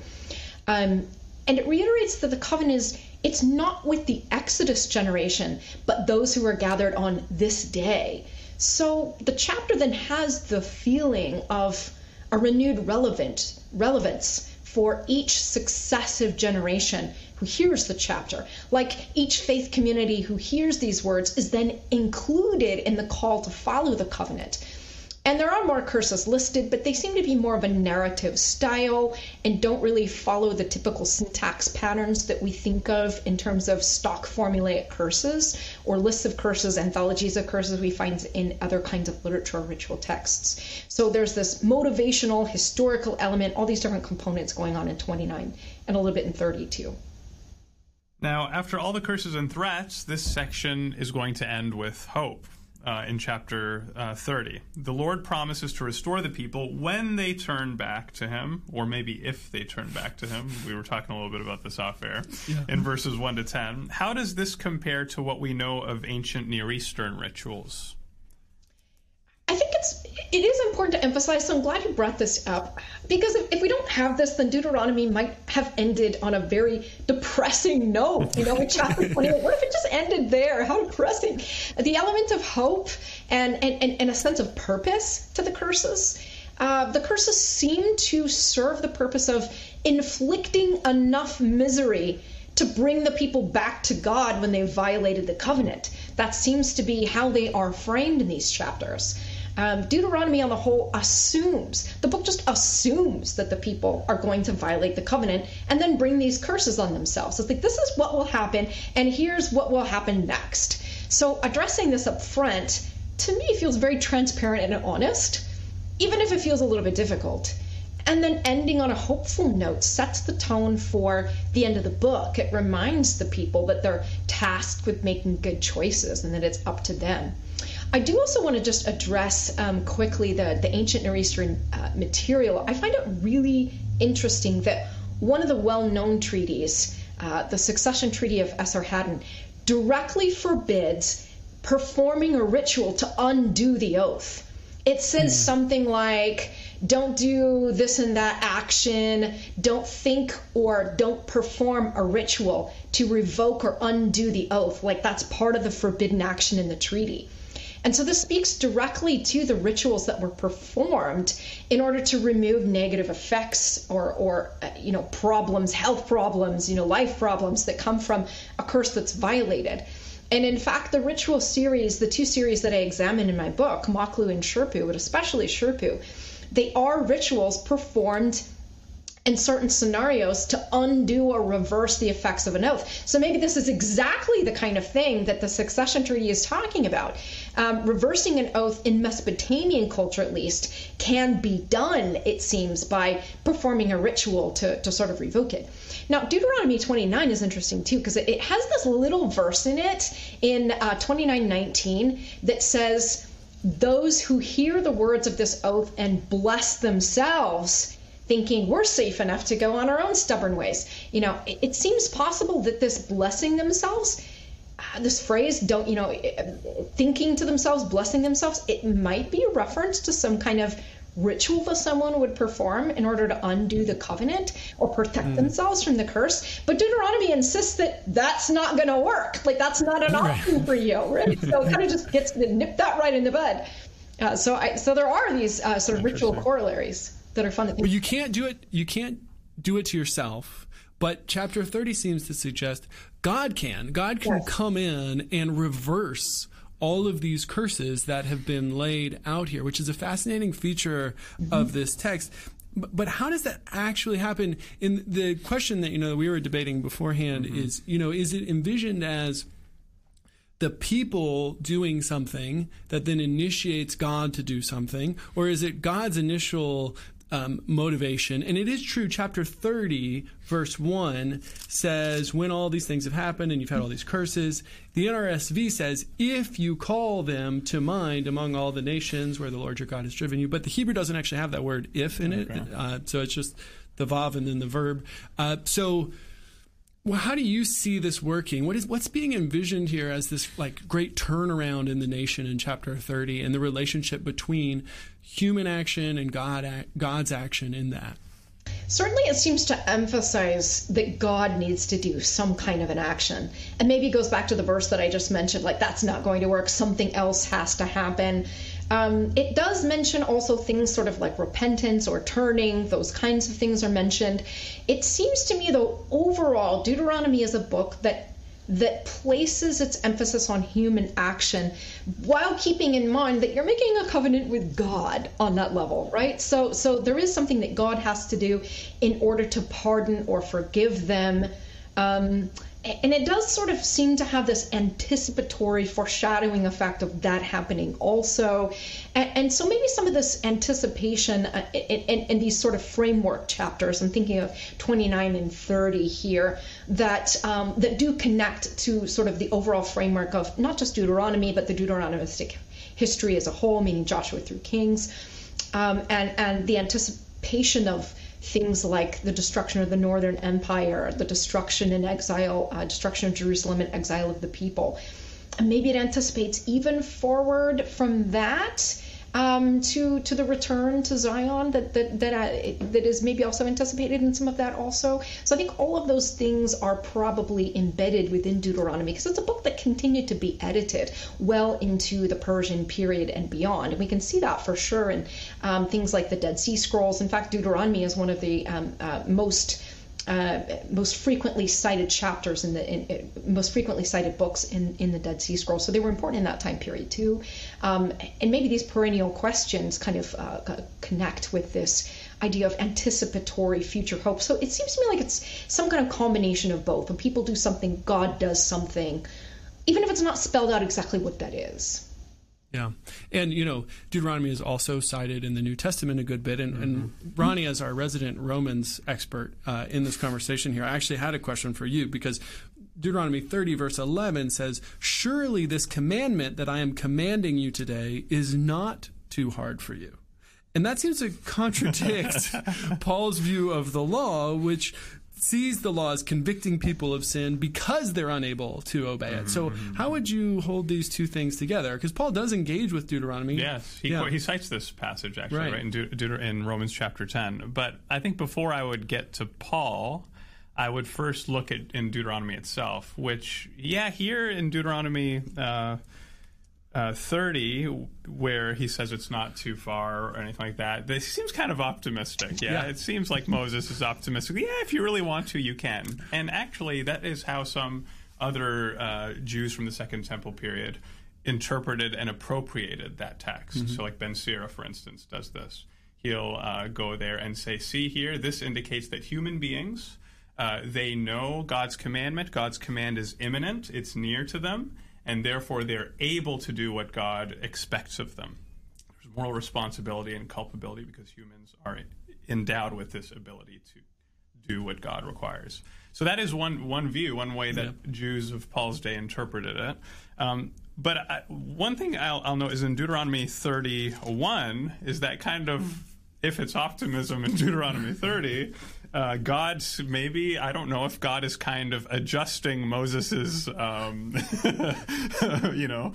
Um, and it reiterates that the covenant is It's not with the Exodus generation, but those who are gathered on this day. So the chapter then has the feeling of a renewed relevant relevance for each successive generation who hears the chapter. Like each faith community who hears these words is then included in the call to follow the covenant. And there are more curses listed, but they seem to be more of a narrative style and don't really follow the typical syntax patterns that we think of in terms of stock formulaic curses or lists of curses, anthologies of curses we find in other kinds of literature or ritual texts. So there's this motivational, historical element, all these different components going on in twenty-nine and a little bit in thirty too. Now, after all the curses and threats, this section is going to end with hope. Uh, in chapter uh, thirty, the Lord promises to restore the people when they turn back to him, or maybe if they turn back to him. We were talking a little bit about this off air yeah. in verses one to ten. How does this compare to what we know of ancient Near Eastern rituals? I think it's it is important to emphasize, so I'm glad you brought this up, because if, if we don't have this, then Deuteronomy might have ended on a very depressing note, you know, in chapter twenty-eight. What if it just ended there? How depressing. The element of hope and, and, and, and a sense of purpose to the curses. Uh, the curses seem to serve the purpose of inflicting enough misery to bring the people back to God when they violated the covenant. That seems to be how they are framed in these chapters. Um, Deuteronomy on the whole assumes, the book just assumes that the people are going to violate the covenant and then bring these curses on themselves. It's like, this is what will happen, and here's what will happen next. So addressing this up front, to me, feels very transparent and honest, even if it feels a little bit difficult. And then ending on a hopeful note sets the tone for the end of the book. It reminds the people that they're tasked with making good choices and that it's up to them. I do also want to just address um, quickly the, the ancient Near Eastern uh, material. I find it really interesting that one of the well-known treaties, uh, the Succession Treaty of Esarhaddon, directly forbids performing a ritual to undo the oath. It says mm. something like, don't do this and that action, don't think or don't perform a ritual to revoke or undo the oath. Like, that's part of the forbidden action in the treaty. And so this speaks directly to the rituals that were performed in order to remove negative effects or, or you know, problems, health problems, you know, life problems that come from a curse that's violated. And in fact, the ritual series, the two series that I examine in my book, Maklu and Shurpu, but especially Shurpu, they are rituals performed in certain scenarios to undo or reverse the effects of an oath. So maybe this is exactly the kind of thing that the Succession Treaty is talking about. Um, reversing an oath in Mesopotamian culture, at least, can be done, it seems, by performing a ritual to, to sort of revoke it. Now, Deuteronomy twenty-nine is interesting, too, because it, it has this little verse in it in uh, twenty-nine nineteen that says, those who hear the words of this oath and bless themselves, thinking we're safe enough to go on our own stubborn ways. You know, it, it seems possible that this blessing themselves, uh, this phrase, don't, you know, thinking to themselves, blessing themselves, it might be a reference to some kind of ritual that someone would perform in order to undo the covenant or protect mm. themselves from the curse. But Deuteronomy insists that that's not going to work. Like, that's not an option for you, right? So it kind of just gets to nip that right in the bud. Uh, so, I, so there are these uh, sort of ritual corollaries that are fun to think about. Well, you can't do it. You can't do it to yourself. But chapter thirty seems to suggest God can. God can yes. come in and reverse all of these curses that have been laid out here, which is a fascinating feature mm-hmm. of this text. But how does that actually happen? In the question that, you know, we were debating beforehand mm-hmm. is, you know, is it envisioned as the people doing something that then initiates God to do something, or is it God's initial Um, motivation? And it is true, chapter thirty, verse one says, when all these things have happened and you've had all these curses, the N R S V says, if you call them to mind among all the nations where the Lord your God has driven you. But the Hebrew doesn't actually have that word if in it. Okay. Uh, so it's just the vav and then the verb. Uh, so well, how do you see this working? What is, what's being envisioned here as this like great turnaround in the nation in chapter thirty and the relationship between human action and God, God's action in that? Certainly it seems to emphasize that God needs to do some kind of an action. And maybe it goes back to the verse that I just mentioned, like that's not going to work. Something else has to happen. Um, it does mention also things sort of like repentance or turning. Those kinds of things are mentioned. It seems to me, though, overall, Deuteronomy is a book that that places its emphasis on human action while keeping in mind that you're making a covenant with God on that level, right? So so there is something that God has to do in order to pardon or forgive them. Um, and it does sort of seem to have this anticipatory foreshadowing effect of that happening also. And, and so maybe some of this anticipation uh, in, in, in these sort of framework chapters, I'm thinking of twenty-nine and thirty here, that um, that do connect to sort of the overall framework of not just Deuteronomy, but the Deuteronomistic history as a whole, meaning Joshua through Kings, um, and, and the anticipation of things like the destruction of the Northern Empire, the destruction and exile, uh, destruction of Jerusalem and exile of the people. And maybe it anticipates even forward from that um, to to the return to Zion that that that, uh, that is maybe also anticipated in some of that also. So I think all of those things are probably embedded within Deuteronomy because it's a book that continued to be edited well into the Persian period and beyond. And we can see that for sure in um, things like the Dead Sea Scrolls. In fact, Deuteronomy is one of the um, uh, most uh, most frequently cited chapters in the in, in, most frequently cited books in, in the Dead Sea Scrolls. So they were important in that time period too. Um, and maybe these perennial questions kind of uh, connect with this idea of anticipatory future hope. So it seems to me like it's some kind of combination of both. When people do something, God does something, even if it's not spelled out exactly what that is. Yeah. And, you know, Deuteronomy is also cited in the New Testament a good bit. And, mm-hmm. and Ronnie, as our resident Romans expert uh, in this conversation here, I actually had a question for you, because Deuteronomy thirty, verse eleven says, "Surely this commandment that I am commanding you today is not too hard for you." And that seems to contradict Paul's view of the law, which sees the law as convicting people of sin because they're unable to obey it. So how would you hold these two things together? Because Paul does engage with Deuteronomy. Yes, he, yeah. qu- he cites this passage, actually, right, right in, De- De- in Romans chapter ten. But I think before I would get to Paul, I would first look at in Deuteronomy itself, which, yeah, here in Deuteronomy Uh, Uh, thirty, where he says it's not too far or anything like that, this seems kind of optimistic. Yeah, yeah. It seems like Moses is optimistic. Yeah, if you really want to, you can. And actually, that is how some other uh, Jews from the Second Temple period interpreted and appropriated that text. Mm-hmm. So like Ben Sira, for instance, does this. He'll uh, go there and say, see here, this indicates that human beings, uh, they know God's commandment. God's command is imminent. It's near to them. And therefore, they're able to do what God expects of them. There's moral responsibility and culpability because humans are endowed with this ability to do what God requires. So that is one one view, one way that yeah. Jews of Paul's day interpreted it. Um, but I, one thing I'll, I'll note is in Deuteronomy thirty-one is that kind of, if it's optimism in Deuteronomy thirty, Uh, God's maybe, I don't know if God is kind of adjusting Moses's, um, you know,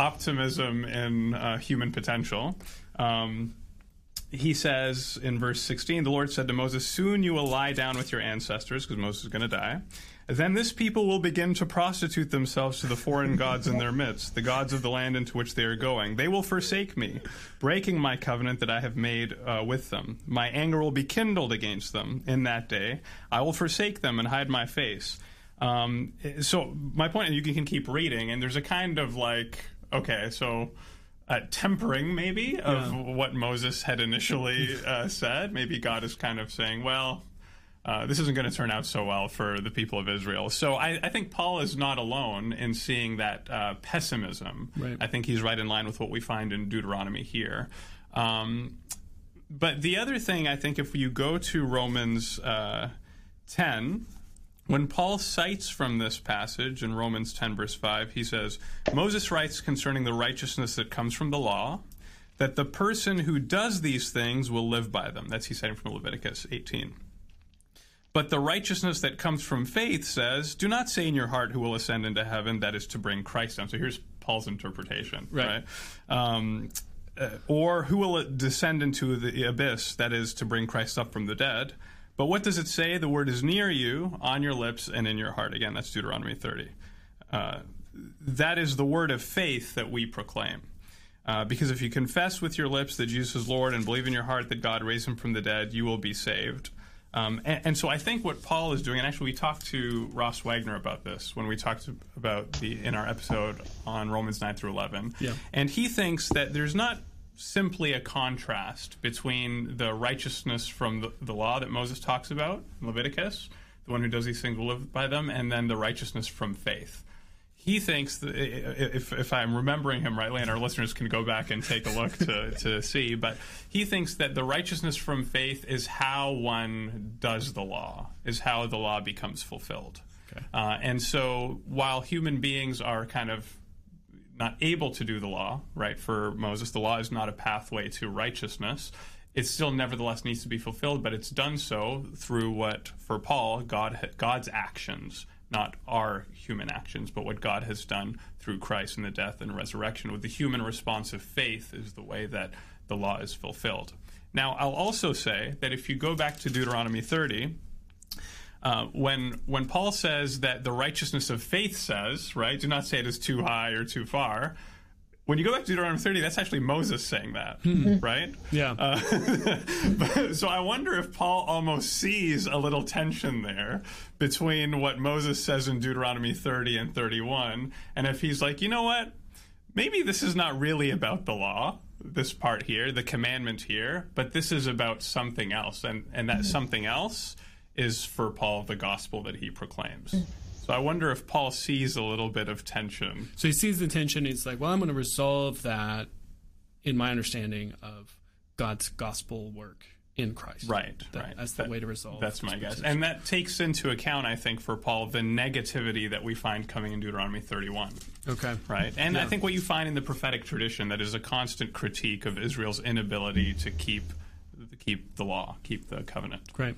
optimism in uh, human potential. Um, he says in verse sixteen, the Lord said to Moses, soon you will lie down with your ancestors, because Moses is going to die. Then this people will begin to prostitute themselves to the foreign gods in their midst, the gods of the land into which they are going. They will forsake me, breaking my covenant that I have made uh, with them. My anger will be kindled against them in that day. I will forsake them and hide my face. Um, so my point, and you can keep reading, and there's a kind of like, okay, so uh, tempering maybe of yeah. what Moses had initially uh, said. Maybe God is kind of saying, well, Uh, this isn't going to turn out so well for the people of Israel. So I, I think Paul is not alone in seeing that uh, pessimism. Right. I think he's right in line with what we find in Deuteronomy here. Um, but the other thing, I think, if you go to Romans uh, ten, when Paul cites from this passage in Romans ten, verse five, he says, Moses writes concerning the righteousness that comes from the law, that the person who does these things will live by them. That's he's citing from Leviticus eighteen. But the righteousness that comes from faith says, do not say in your heart who will ascend into heaven, that is to bring Christ down. So here's Paul's interpretation, right? right? Um, uh, or who will descend into the abyss, that is to bring Christ up from the dead. But what does it say? The word is near you, on your lips and in your heart. Again, that's Deuteronomy thirty. Uh, that is the word of faith that we proclaim. Uh, because if you confess with your lips that Jesus is Lord and believe in your heart that God raised him from the dead, you will be saved. Um, and, and so I think what Paul is doing, and actually we talked to Ross Wagner about this when we talked about the in our episode on Romans nine through eleven, yeah. and he thinks that there's not simply a contrast between the righteousness from the, the law that Moses talks about in Leviticus, the one who does these things will live by them, and then the righteousness from faith. He thinks, that if, if I'm remembering him rightly, and our listeners can go back and take a look to, to see, but he thinks that the righteousness from faith is how one does the law, is how the law becomes fulfilled. Okay. Uh, and so while human beings are kind of not able to do the law, right, for Moses, the law is not a pathway to righteousness. It still nevertheless needs to be fulfilled, but it's done so through what, for Paul, God God's actions, not our human actions, but what God has done through Christ in the death and resurrection. With the human response of faith is the way that the law is fulfilled. Now, I'll also say that if you go back to Deuteronomy thirty, uh, when when Paul says that the righteousness of faith says, right, do not say it is too high or too far, when you go back to Deuteronomy thirty, that's actually Moses saying that, mm-hmm. right? Yeah. Uh, but, so I wonder if Paul almost sees a little tension there between what Moses says in Deuteronomy thirty and thirty-one, and if he's like, you know what, maybe this is not really about the law, this part here, the commandment here, but this is about something else, and, and that mm-hmm. something else is, for Paul, the gospel that he proclaims. Mm-hmm. So I wonder if Paul sees a little bit of tension. So he sees the tension. And he's like, well, I'm going to resolve that in my understanding of God's gospel work in Christ. Right, that, right. That's the that, way to resolve. That's my guess. And that takes into account, I think, for Paul, the negativity that we find coming in Deuteronomy thirty-one. Okay. Right. And yeah. I think what you find in the prophetic tradition, that is a constant critique of Israel's inability to keep, keep the law, keep the covenant. Great.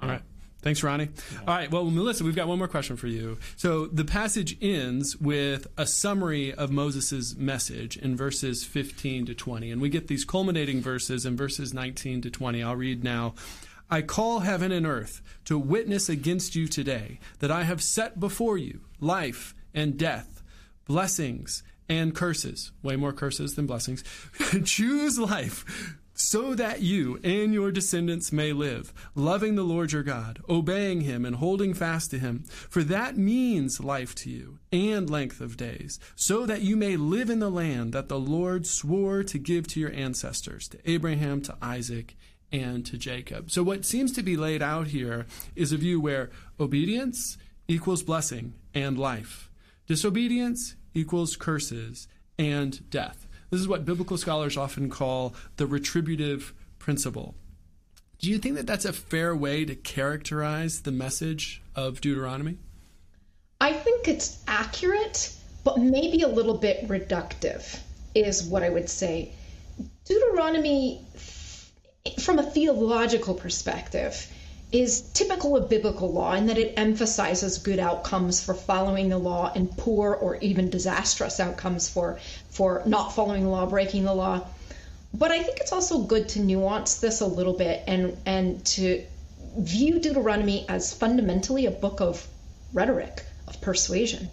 All yeah. right. Thanks, Ronnie. All right. Well, Melissa, we've got one more question for you. So the passage ends with a summary of Moses' message in verses fifteen to twenty. And we get these culminating verses in verses nineteen to twenty. I'll read now. I call heaven and earth to witness against you today that I have set before you life and death, blessings and curses. Way more curses than blessings. Choose life, so that you and your descendants may live, loving the Lord your God, obeying him and holding fast to him. For that means life to you and length of days, so that you may live in the land that the Lord swore to give to your ancestors, to Abraham, to Isaac, and to Jacob. So what seems to be laid out here is a view where obedience equals blessing and life. Disobedience equals curses and death. This is what biblical scholars often call the retributive principle. Do you think that that's a fair way to characterize the message of Deuteronomy? I think it's accurate, but maybe a little bit reductive is what I would say. Deuteronomy, from a theological perspective, is typical of biblical law in that it emphasizes good outcomes for following the law and poor or even disastrous outcomes for for not following the law, breaking the law. But I think it's also good to nuance this a little bit and and to view Deuteronomy as fundamentally a book of rhetoric, of persuasion.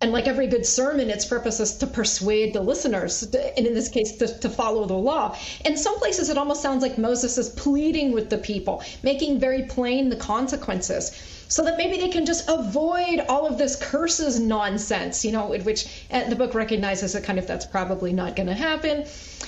And like every good sermon, its purpose is to persuade the listeners, and in this case, to, to follow the law. In some places, it almost sounds like Moses is pleading with the people, making very plain the consequences, so that maybe they can just avoid all of this curses nonsense, you know, which the book recognizes that kind of that's probably not going to happen.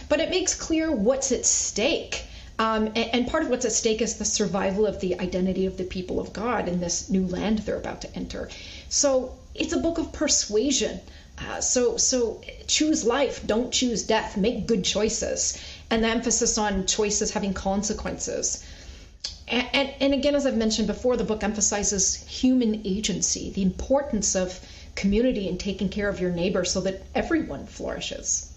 But it makes clear what's at stake. Um, and, and part of what's at stake is the survival of the identity of the people of God in this new land they're about to enter. So it's a book of persuasion. Uh, so so choose life, don't choose death, make good choices. And the emphasis on choices having consequences. And, and, and again, as I've mentioned before, the book emphasizes human agency, the importance of community and taking care of your neighbor so that everyone flourishes.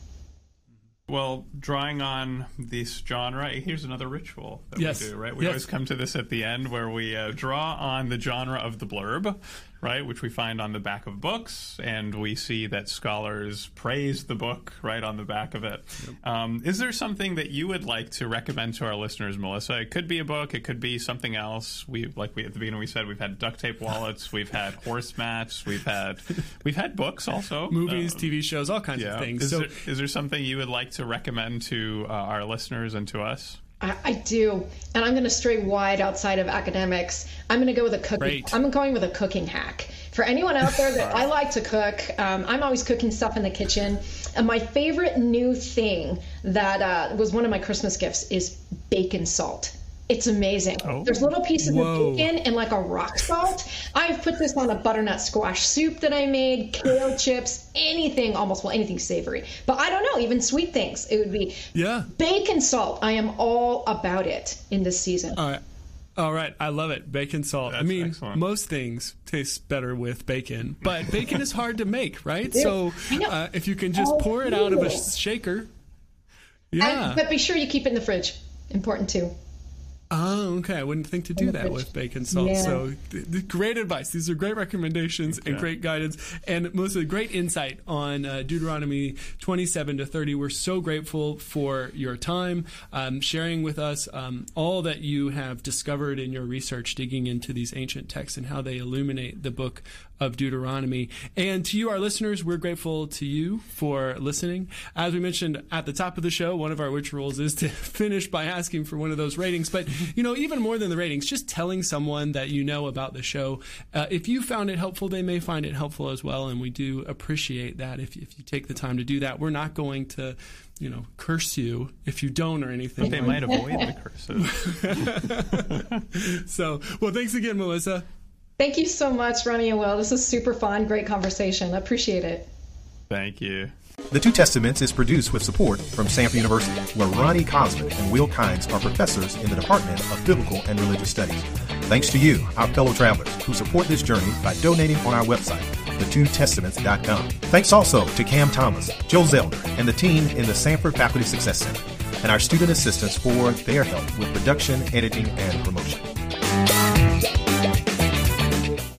Well, drawing on this genre, here's another ritual that yes. we do, right? We yes. always come to this at the end where we uh, draw on the genre of the blurb, right, which we find on the back of books, and we see that scholars praise the book right on the back of it. Yep. Um, is there something that you would like to recommend to our listeners, Melissa? It could be a book. It could be something else. We like we at the beginning we said we've had duct tape wallets, we've had horse maps, we've had we've had books also, movies, um, T V shows, all kinds yeah. of things. Is, so, there, is there something you would like to recommend to uh, our listeners and to us? I, I do, and I'm going to stray wide outside of academics. I'm going to go with a cooking. Great. I'm going with a cooking hack for anyone out there that I like to cook. Um, I'm always cooking stuff in the kitchen, and my favorite new thing that uh, was one of my Christmas gifts is bacon salt. It's amazing. Oh. There's little pieces Whoa. of bacon and like a rock salt. I've put this on a butternut squash soup that I made, kale chips, anything almost, well, anything savory. But I don't know, even sweet things. It would be yeah. bacon salt. I am all about it in this season. All right. All right. I love it. Bacon salt. That's I mean, excellent. Most things taste better with bacon, but bacon is hard to make, right? So uh, if you can just oh, pour it out of a shaker. Yeah. And, but be sure you keep it in the fridge. Important too. Oh, okay. I wouldn't think to do that with bacon salt. Yeah. So th- th- great advice. These are great recommendations okay. and great guidance. And Melissa, great insight on uh, Deuteronomy twenty-seven to thirty. We're so grateful for your time, um, sharing with us um, all that you have discovered in your research, digging into these ancient texts and how they illuminate the book of Deuteronomy. And to you, our listeners, we're grateful to you for listening. As we mentioned at the top of the show, one of our witch rules is to finish by asking for one of those ratings. But, you know, even more than the ratings, just telling someone that you know about the show. Uh, if you found it helpful, they may find it helpful as well. And we do appreciate that if, if you take the time to do that. We're not going to, you know, curse you if you don't or anything. But they might avoid the curses. So, well, thanks again, Melissa. Thank you so much, Ronnie and Will. This is super fun, great conversation. I appreciate it. Thank you. The Two Testaments is produced with support from Samford University, where Ronnie Kosman and Will Kynes are professors in the Department of Biblical and Religious Studies. Thanks to you, our fellow travelers, who support this journey by donating on our website, the two testaments dot com. Thanks also to Cam Thomas, Joe Zeldner, and the team in the Samford Faculty Success Center, and our student assistants for their help with production, editing, and promotion.